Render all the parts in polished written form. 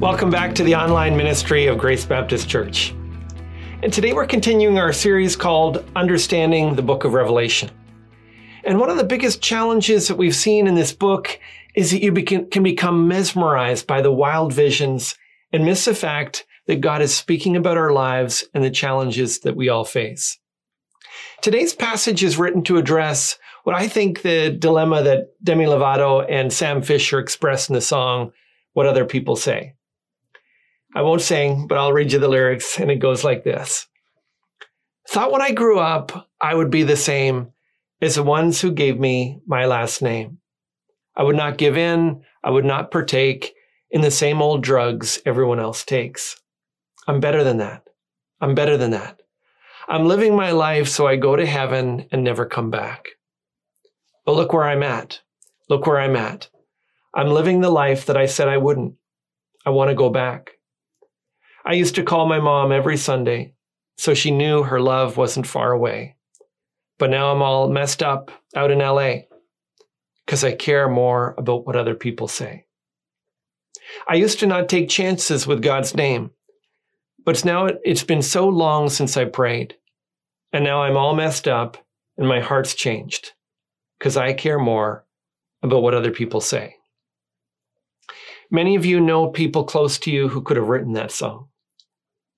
Welcome back to the online ministry of Grace Baptist Church. And today we're continuing our series called Understanding the Book of Revelation. And one of the biggest challenges that we've seen in this book is that you can become mesmerized by the wild visions and miss the fact that God is speaking about our lives and the challenges that we all face. Today's passage is written to address what I think the dilemma that Demi Lovato and Sam Fisher expressed in the song, What Other People Say. I won't sing, but I'll read you the lyrics, and it goes like this. Thought when I grew up, I would be the same as the ones who gave me my last name. I would not give in, I would not partake in the same old drugs everyone else takes. I'm better than that. I'm better than that. I'm living my life so I go to heaven and never come back. But look where I'm at. Look where I'm at. I'm living the life that I said I wouldn't. I want to go back. I used to call my mom every Sunday, so she knew her love wasn't far away. But now I'm all messed up out in LA because I care more about what other people say. I used to not take chances with God's name, but now it's been so long since I prayed, and now I'm all messed up and my heart's changed because I care more about what other people say. Many of you know people close to you who could have written that song.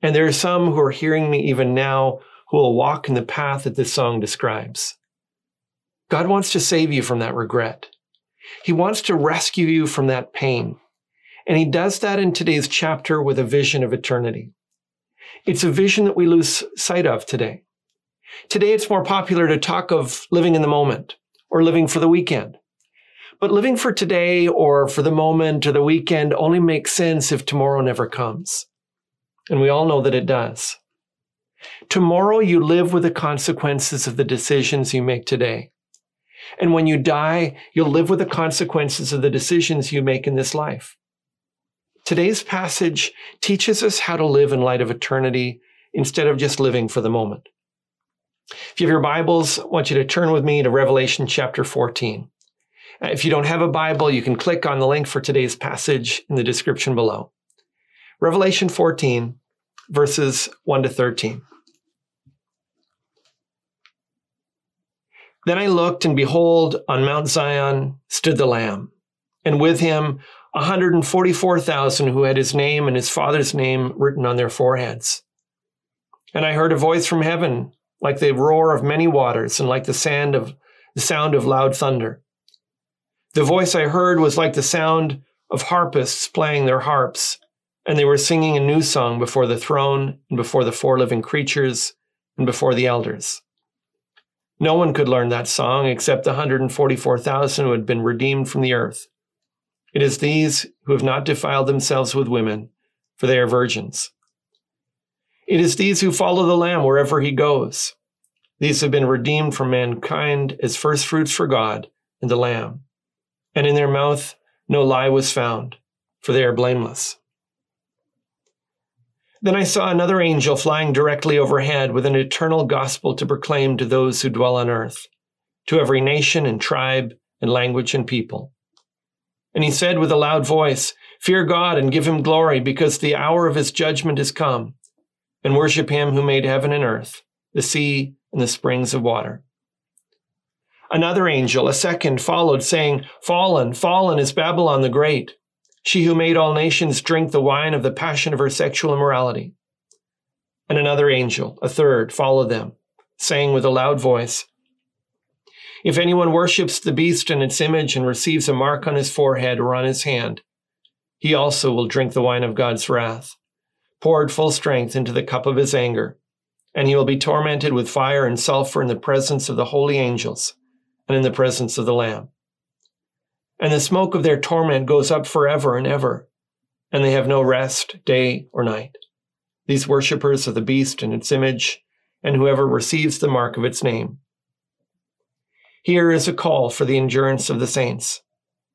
And there are some who are hearing me even now who will walk in the path that this song describes. God wants to save you from that regret. He wants to rescue you from that pain. And he does that in today's chapter with a vision of eternity. It's a vision that we lose sight of today. Today, it's more popular to talk of living in the moment or living for the weekend. But living for today or for the moment or the weekend only makes sense if tomorrow never comes. And we all know that it does. Tomorrow, you live with the consequences of the decisions you make today. And when you die, you'll live with the consequences of the decisions you make in this life. Today's passage teaches us how to live in light of eternity instead of just living for the moment. If you have your Bibles, I want you to turn with me to Revelation chapter 14. If you don't have a Bible, you can click on the link for today's passage in the description below. Revelation 14, verses 1 to 13. Then I looked, and behold, on Mount Zion stood the Lamb, and with him 144,000 who had his name and his Father's name written on their foreheads. And I heard a voice from heaven, like the roar of many waters, and like the sound of loud thunder. The voice I heard was like the sound of harpists playing their harps, and they were singing a new song before the throne and before the four living creatures and before the elders. No one could learn that song except the 144,000 who had been redeemed from the earth. It is these who have not defiled themselves with women, for they are virgins. It is these who follow the Lamb wherever he goes. These have been redeemed from mankind as firstfruits for God and the Lamb. And in their mouth no lie was found, for they are blameless. Then I saw another angel flying directly overhead with an eternal gospel to proclaim to those who dwell on earth, to every nation and tribe and language and people. And he said with a loud voice, "Fear God and give him glory, because the hour of his judgment is come, and worship him who made heaven and earth, the sea and the springs of water." Another angel, a second, followed, saying, "Fallen, fallen is Babylon the Great, she who made all nations drink the wine of the passion of her sexual immorality." And another angel, a third, followed them, saying with a loud voice, "If anyone worships the beast and its image and receives a mark on his forehead or on his hand, he also will drink the wine of God's wrath, poured full strength into the cup of his anger, and he will be tormented with fire and sulfur in the presence of the holy angels and in the presence of the Lamb. And the smoke of their torment goes up forever and ever, and they have no rest day or night, these worshippers of the beast and its image, and whoever receives the mark of its name." Here is a call for the endurance of the saints,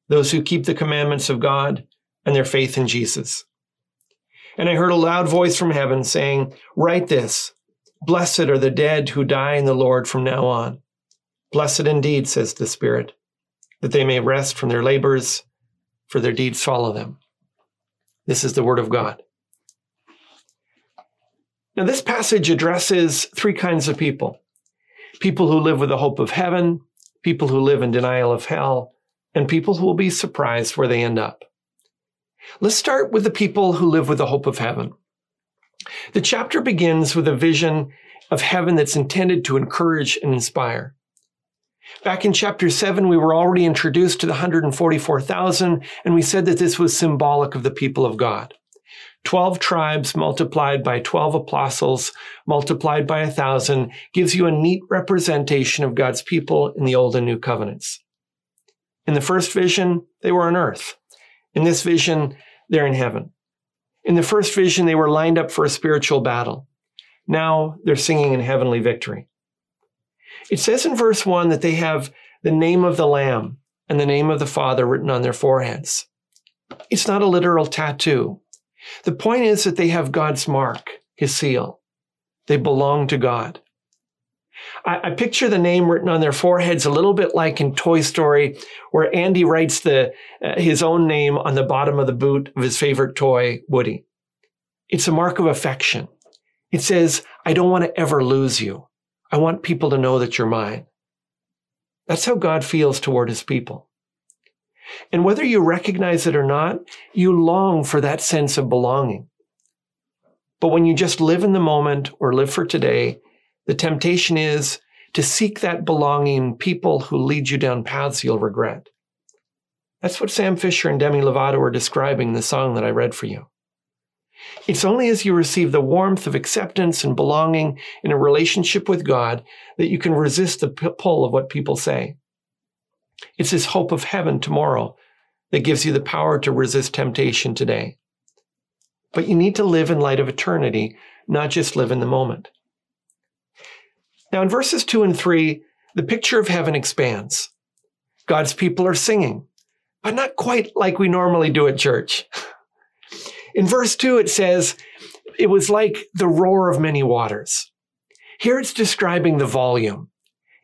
those who keep the commandments of God and their faith in Jesus. And I heard a loud voice from heaven saying, "Write this, blessed are the dead who die in the Lord from now on. Blessed indeed, says the Spirit, that they may rest from their labors, for their deeds follow them." This is the Word of God. Now, this passage addresses three kinds of people. People who live with the hope of heaven, people who live in denial of hell, and people who will be surprised where they end up. Let's start with the people who live with the hope of heaven. The chapter begins with a vision of heaven that's intended to encourage and inspire. Back in chapter 7, we were already introduced to the 144,000, and we said that this was symbolic of the people of God. 12 tribes multiplied by 12 apostles multiplied by 1,000 gives you a neat representation of God's people in the Old and New Covenants. In the first vision, they were on earth. In this vision, they're in heaven. In the first vision, they were lined up for a spiritual battle. Now they're singing in heavenly victory. It says in verse 1 that they have the name of the Lamb and the name of the Father written on their foreheads. It's not a literal tattoo. The point is that they have God's mark, His seal. They belong to God. I picture the name written on their foreheads a little bit like in Toy Story, where Andy writes his own name on the bottom of the boot of his favorite toy, Woody. It's a mark of affection. It says, I don't want to ever lose you. I want people to know that you're mine. That's how God feels toward His people. And whether you recognize it or not, you long for that sense of belonging. But when you just live in the moment or live for today, the temptation is to seek that belonging in people who lead you down paths you'll regret. That's what Sam Fisher and Demi Lovato are describing in the song that I read for you. It's only as you receive the warmth of acceptance and belonging in a relationship with God that you can resist the pull of what people say. It's this hope of heaven tomorrow that gives you the power to resist temptation today. But you need to live in light of eternity, not just live in the moment. Now in verses 2 and 3, the picture of heaven expands. God's people are singing, but not quite like we normally do at church. In verse 2, it says, it was like the roar of many waters. Here it's describing the volume.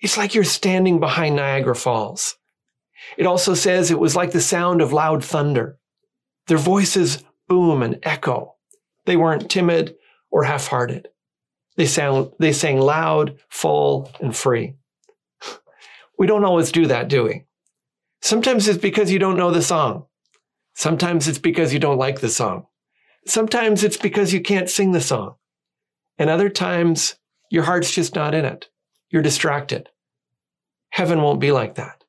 It's like you're standing behind Niagara Falls. It also says it was like the sound of loud thunder. Their voices boom and echo. They weren't timid or half-hearted. They sang loud, full, and free. We don't always do that, do we? Sometimes it's because you don't know the song. Sometimes it's because you don't like the song. Sometimes it's because you can't sing the song. And other times, your heart's just not in it. You're distracted. Heaven won't be like that.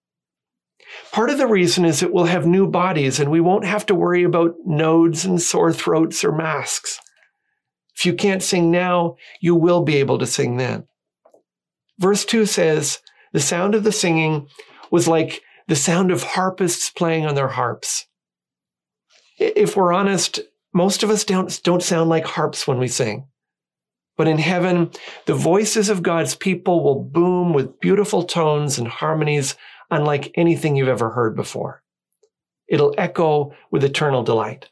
Part of the reason is that we'll have new bodies and we won't have to worry about nodes and sore throats or masks. If you can't sing now, you will be able to sing then. Verse 2 says, the sound of the singing was like the sound of harpists playing on their harps. If we're honest, most of us don't sound like harps when we sing. But in heaven, the voices of God's people will boom with beautiful tones and harmonies unlike anything you've ever heard before. It'll echo with eternal delight.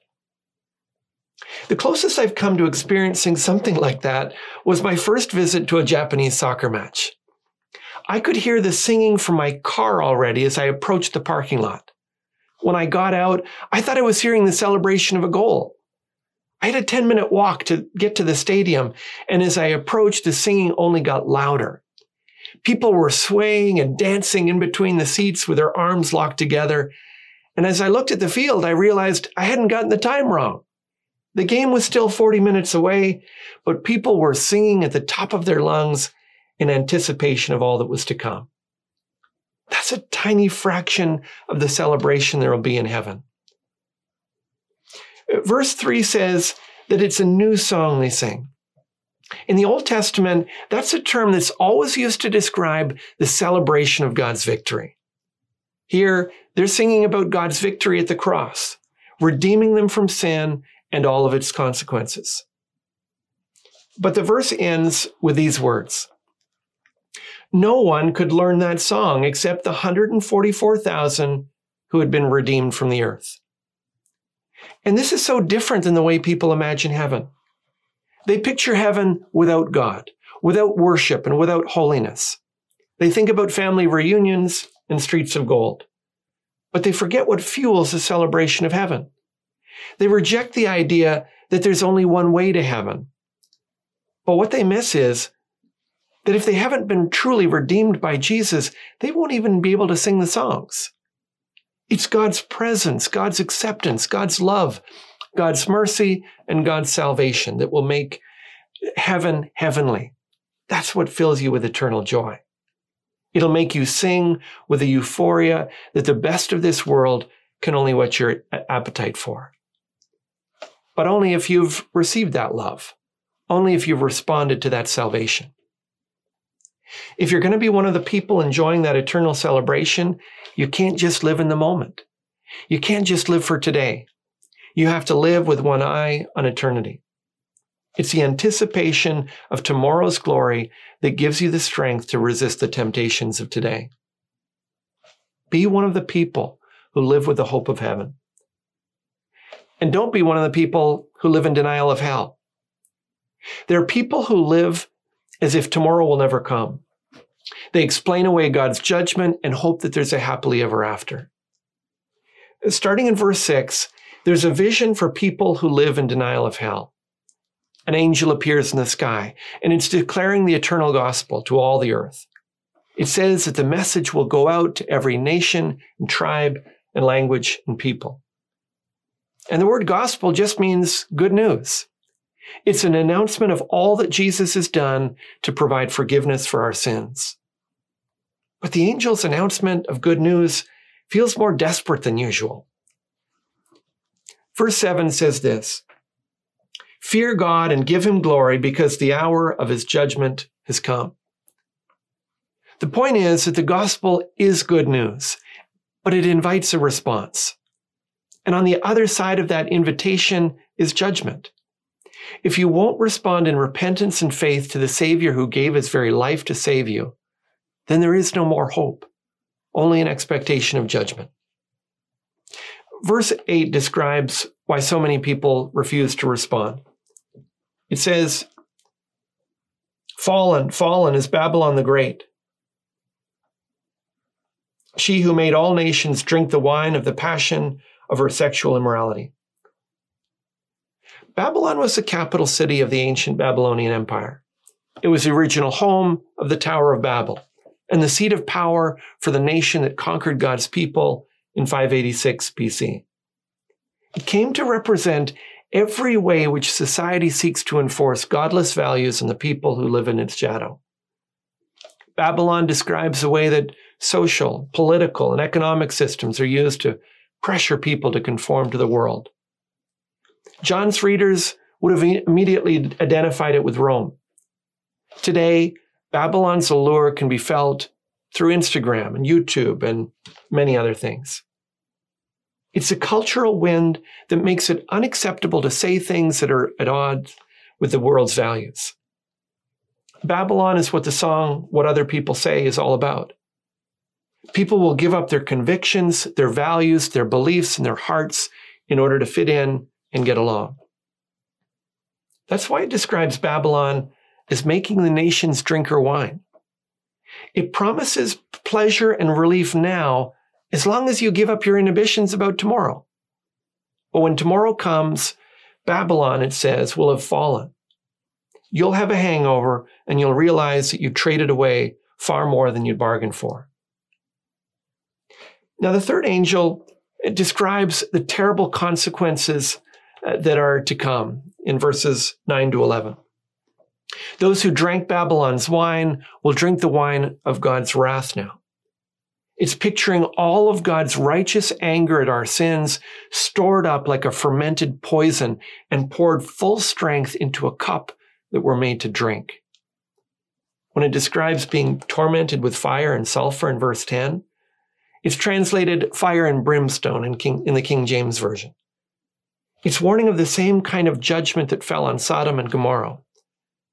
The closest I've come to experiencing something like that was my first visit to a Japanese soccer match. I could hear the singing from my car already as I approached the parking lot. When I got out, I thought I was hearing the celebration of a goal. I had a 10-minute walk to get to the stadium, and as I approached, the singing only got louder. People were swaying and dancing in between the seats with their arms locked together, and as I looked at the field, I realized I hadn't gotten the time wrong. The game was still 40 minutes away, but people were singing at the top of their lungs in anticipation of all that was to come. That's a tiny fraction of the celebration there will be in heaven. Verse 3 says that it's a new song they sing. In the Old Testament, that's a term that's always used to describe the celebration of God's victory. Here, they're singing about God's victory at the cross, redeeming them from sin and all of its consequences. But the verse ends with these words. No one could learn that song except the 144,000 who had been redeemed from the earth. And this is so different than the way people imagine heaven. They picture heaven without God, without worship, and without holiness. They think about family reunions and streets of gold. But they forget what fuels the celebration of heaven. They reject the idea that there's only one way to heaven. But what they miss is that if they haven't been truly redeemed by Jesus, they won't even be able to sing the songs. It's God's presence, God's acceptance, God's love, God's mercy, and God's salvation that will make heaven heavenly. That's what fills you with eternal joy. It'll make you sing with a euphoria that the best of this world can only whet your appetite for. But only if you've received that love, only if you've responded to that salvation. If you're going to be one of the people enjoying that eternal celebration, you can't just live in the moment. You can't just live for today. You have to live with one eye on eternity. It's the anticipation of tomorrow's glory that gives you the strength to resist the temptations of today. Be one of the people who live with the hope of heaven. And don't be one of the people who live in denial of hell. There are people who live as if tomorrow will never come. They explain away God's judgment and hope that there's a happily ever after. Starting in verse 6, there's a vision for people who live in denial of hell. An angel appears in the sky, and it's declaring the eternal gospel to all the earth. It says that the message will go out to every nation and tribe and language and people. And the word gospel just means good news. It's an announcement of all that Jesus has done to provide forgiveness for our sins. But the angel's announcement of good news feels more desperate than usual. Verse 7 says this, "Fear God and give him glory because the hour of his judgment has come." The point is that the gospel is good news, but it invites a response. And on the other side of that invitation is judgment. If you won't respond in repentance and faith to the Savior who gave his very life to save you, then there is no more hope, only an expectation of judgment. Verse 8 describes why so many people refuse to respond. It says, "Fallen, fallen is Babylon the Great. She who made all nations drink the wine of the passion of her sexual immorality." Babylon was the capital city of the ancient Babylonian Empire. It was the original home of the Tower of Babel and the seat of power for the nation that conquered God's people in 586 BC. It came to represent every way which society seeks to enforce godless values on the people who live in its shadow. Babylon describes the way that social, political, and economic systems are used to pressure people to conform to the world. John's readers would have immediately identified it with Rome. Today, Babylon's allure can be felt through Instagram and YouTube and many other things. It's a cultural wind that makes it unacceptable to say things that are at odds with the world's values. Babylon is what the song "What Other People Say" is all about. People will give up their convictions, their values, their beliefs, and their hearts in order to fit in and get along. That's why it describes Babylon as making the nations drink her wine. It promises pleasure and relief now, as long as you give up your inhibitions about tomorrow. But when tomorrow comes, Babylon, it says, will have fallen. You'll have a hangover, and you'll realize that you traded away far more than you'd bargained for. Now, the third angel describes the terrible consequences that are to come in verses 9 to 11. Those who drank Babylon's wine will drink the wine of God's wrath now. It's picturing all of God's righteous anger at our sins stored up like a fermented poison and poured full strength into a cup that we're made to drink. When it describes being tormented with fire and sulfur in verse 10, it's translated fire and brimstone in the King James Version. It's warning of the same kind of judgment that fell on Sodom and Gomorrah,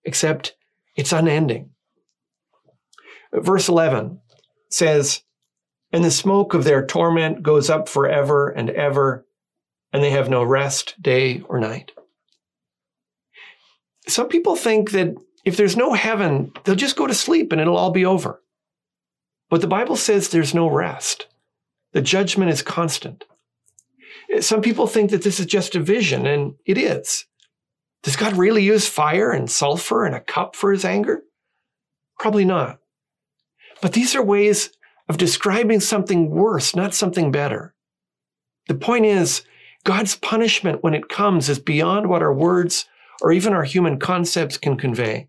except it's unending. Verse 11 says, "And the smoke of their torment goes up forever and ever, and they have no rest day or night." Some people think that if there's no heaven, they'll just go to sleep and it'll all be over. But the Bible says there's no rest. The judgment is constant. Some people think that this is just a vision, and it is. Does God really use fire and sulfur and a cup for his anger? Probably not. But these are ways of describing something worse, not something better. The point is, God's punishment when it comes is beyond what our words or even our human concepts can convey.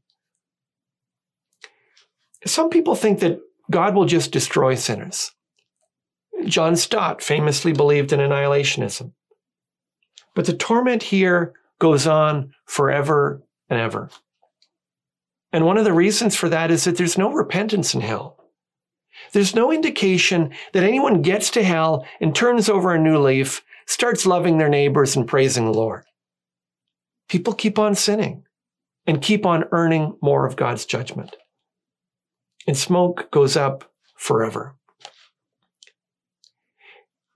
Some people think that God will just destroy sinners. John Stott famously believed in annihilationism. But the torment here goes on forever and ever. And one of the reasons for that is that there's no repentance in hell. There's no indication that anyone gets to hell and turns over a new leaf, starts loving their neighbors and praising the Lord. People keep on sinning and keep on earning more of God's judgment. And smoke goes up forever.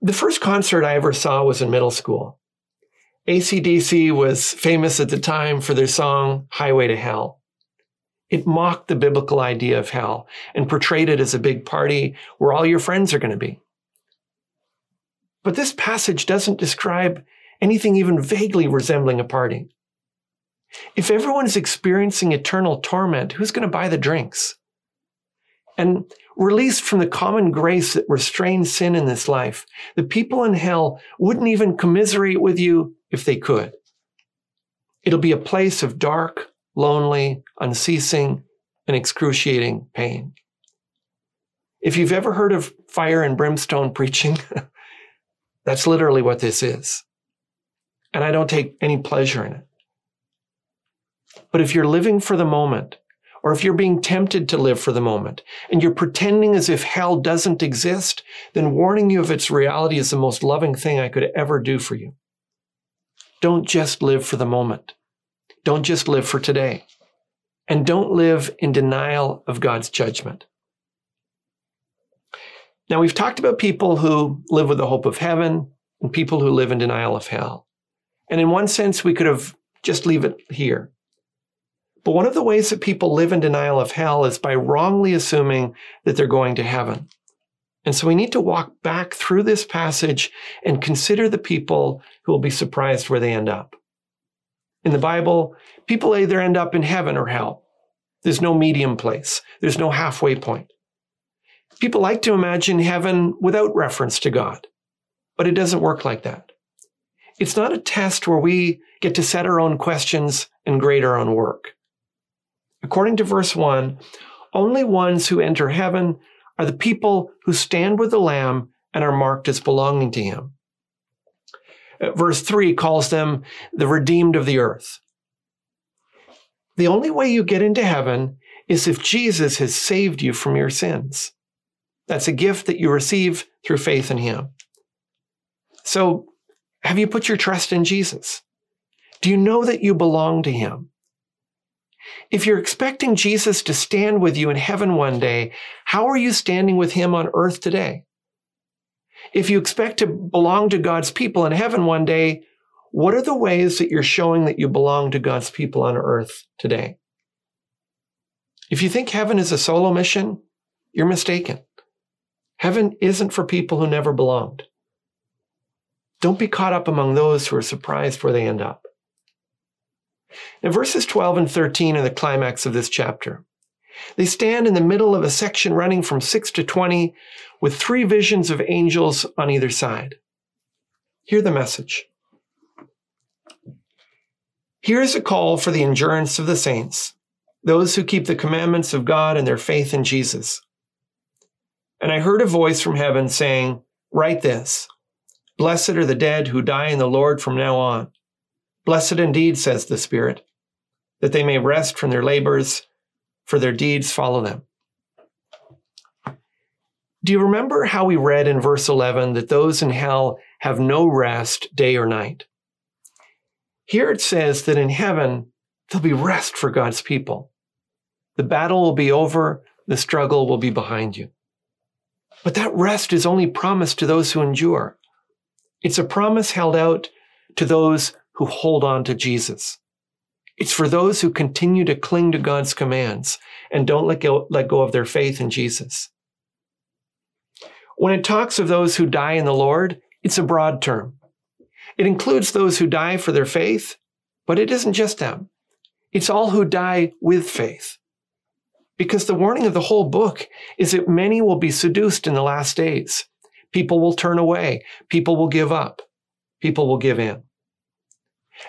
The first concert I ever saw was in middle school. AC/DC was famous at the time for their song, Highway to Hell. It mocked the biblical idea of hell and portrayed it as a big party where all your friends are going to be. But this passage doesn't describe anything even vaguely resembling a party. If everyone is experiencing eternal torment, who's going to buy the drinks? And released from the common grace that restrains sin in this life, the people in hell wouldn't even commiserate with you if they could. It'll be a place of dark, lonely, unceasing, and excruciating pain. If you've ever heard of fire and brimstone preaching, that's literally what this is. And I don't take any pleasure in it. But if you're living for the moment, or if you're being tempted to live for the moment, and you're pretending as if hell doesn't exist, then warning you of its reality is the most loving thing I could ever do for you. Don't just live for the moment. Don't just live for today. And don't live in denial of God's judgment. Now, we've talked about people who live with the hope of heaven and people who live in denial of hell. And in one sense, we could have just leave it here. But one of the ways that people live in denial of hell is by wrongly assuming that they're going to heaven. And so we need to walk back through this passage and consider the people who will be surprised where they end up. In the Bible, people either end up in heaven or hell. There's no medium place. There's no halfway point. People like to imagine heaven without reference to God, but it doesn't work like that. It's not a test where we get to set our own questions and grade our own work. According to verse 1, only ones who enter heaven are the people who stand with the Lamb and are marked as belonging to him. Verse 3 calls them the redeemed of the earth. The only way you get into heaven is if Jesus has saved you from your sins. That's a gift that you receive through faith in him. So, have you put your trust in Jesus? Do you know that you belong to him? If you're expecting Jesus to stand with you in heaven one day, how are you standing with him on earth today? If you expect to belong to God's people in heaven one day, what are the ways that you're showing that you belong to God's people on earth today? If you think heaven is a solo mission, you're mistaken. Heaven isn't for people who never belonged. Don't be caught up among those who are surprised where they end up. Now, verses 12 and 13 are the climax of this chapter. They stand in the middle of a section running from 6 to 20 with three visions of angels on either side. Hear the message. Here is a call for the endurance of the saints, those who keep the commandments of God and their faith in Jesus. And I heard a voice from heaven saying, "Write this, blessed are the dead who die in the Lord from now on. Blessed indeed, says the Spirit, that they may rest from their labors, for their deeds follow them." Do you remember how we read in verse 11 that those in hell have no rest day or night? Here it says that in heaven, there'll be rest for God's people. The battle will be over, the struggle will be behind you. But that rest is only promised to those who endure. It's a promise held out to those who hold on to Jesus. It's for those who continue to cling to God's commands and don't let go of their faith in Jesus. When it talks of those who die in the Lord, it's a broad term. It includes those who die for their faith, but it isn't just them. It's all who die with faith. Because the warning of the whole book is that many will be seduced in the last days. People will turn away. People will give up. People will give in.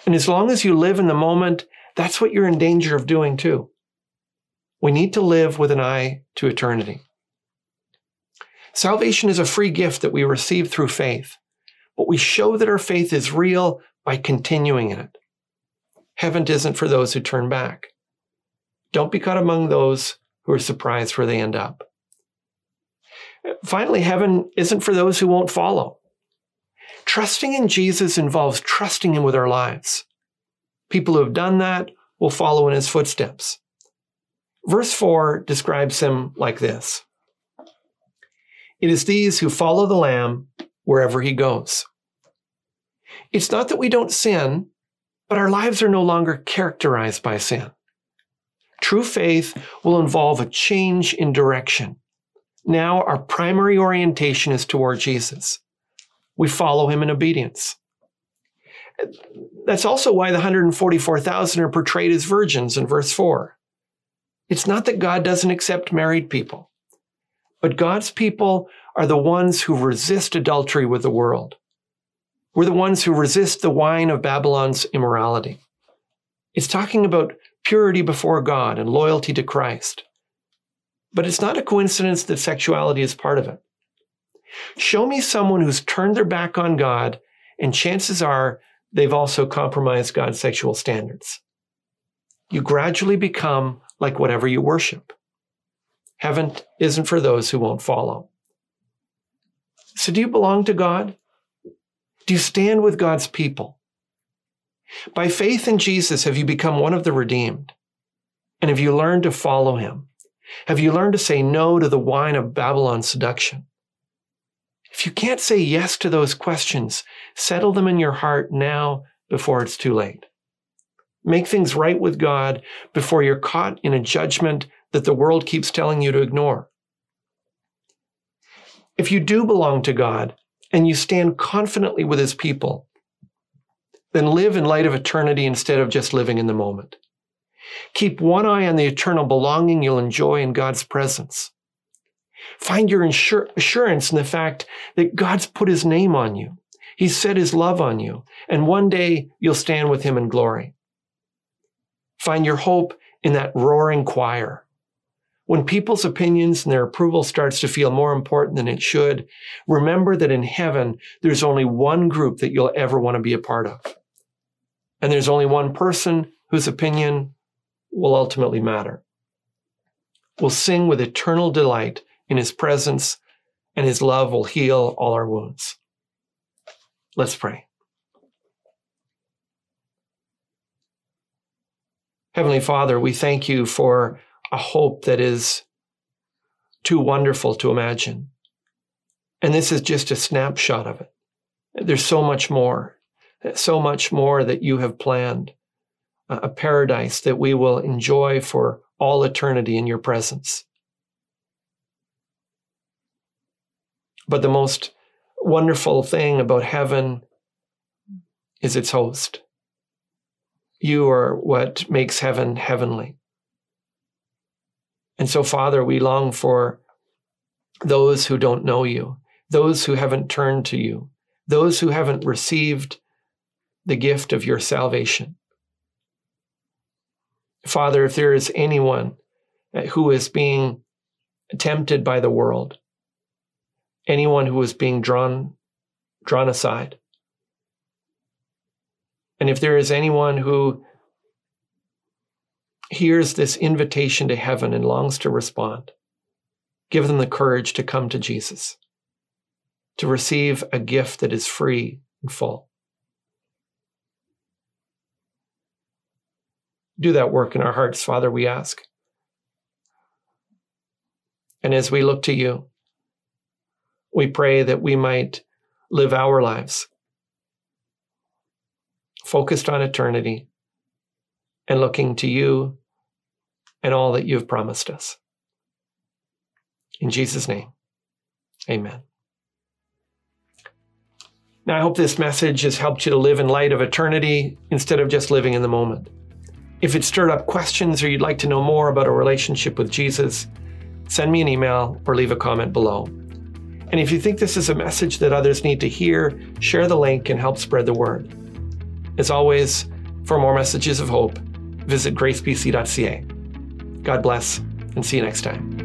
And as long as you live in the moment, that's what you're in danger of doing too. We need to live with an eye to eternity. Salvation is a free gift that we receive through faith, but we show that our faith is real by continuing in it. Heaven isn't for those who turn back. Don't be caught among those who are surprised where they end up. Finally, heaven isn't for those who won't follow. Trusting in Jesus involves trusting him with our lives. People who have done that will follow in his footsteps. Verse 4 describes him like this. It is these who follow the Lamb wherever he goes. It's not that we don't sin, but our lives are no longer characterized by sin. True faith will involve a change in direction. Now our primary orientation is toward Jesus. We follow him in obedience. That's also why the 144,000 are portrayed as virgins in verse 4. It's not that God doesn't accept married people, but God's people are the ones who resist adultery with the world. We're the ones who resist the wine of Babylon's immorality. It's talking about purity before God and loyalty to Christ. But it's not a coincidence that sexuality is part of it. Show me someone who's turned their back on God, and chances are they've also compromised God's sexual standards. You gradually become like whatever you worship. Heaven isn't for those who won't follow. So do you belong to God? Do you stand with God's people? By faith in Jesus, have you become one of the redeemed? And have you learned to follow him? Have you learned to say no to the wine of Babylon's seduction? If you can't say yes to those questions, settle them in your heart now before it's too late. Make things right with God before you're caught in a judgment that the world keeps telling you to ignore. If you do belong to God and you stand confidently with his people, then live in light of eternity instead of just living in the moment. Keep one eye on the eternal belonging you'll enjoy in God's presence. Find your assurance in the fact that God's put his name on you. He's set his love on you, and one day you'll stand with him in glory. Find your hope in that roaring choir. When people's opinions and their approval starts to feel more important than it should, remember that in heaven, there's only one group that you'll ever want to be a part of. And there's only one person whose opinion will ultimately matter. We'll sing with eternal delight in his presence, and his love will heal all our wounds. Let's pray. Heavenly Father, we thank you for a hope that is too wonderful to imagine. And this is just a snapshot of it. There's so much more that you have planned, a paradise that we will enjoy for all eternity in your presence. But the most wonderful thing about heaven is its host. You are what makes heaven heavenly. And so, Father, we long for those who don't know you, those who haven't turned to you, those who haven't received the gift of your salvation. Father, if there is anyone who is being tempted by the world, anyone who is being drawn aside, and if there is anyone who hears this invitation to heaven and longs to respond, give them the courage to come to Jesus, to receive a gift that is free and full. Do that work in our hearts, Father, we ask. And as we look to you, we pray that we might live our lives focused on eternity and looking to you and all that you've promised us. In Jesus' name, amen. Now, I hope this message has helped you to live in light of eternity instead of just living in the moment. If it stirred up questions or you'd like to know more about a relationship with Jesus, send me an email or leave a comment below. And if you think this is a message that others need to hear, share the link and help spread the word. As always, for more messages of hope, visit gracebc.ca. God bless, and see you next time.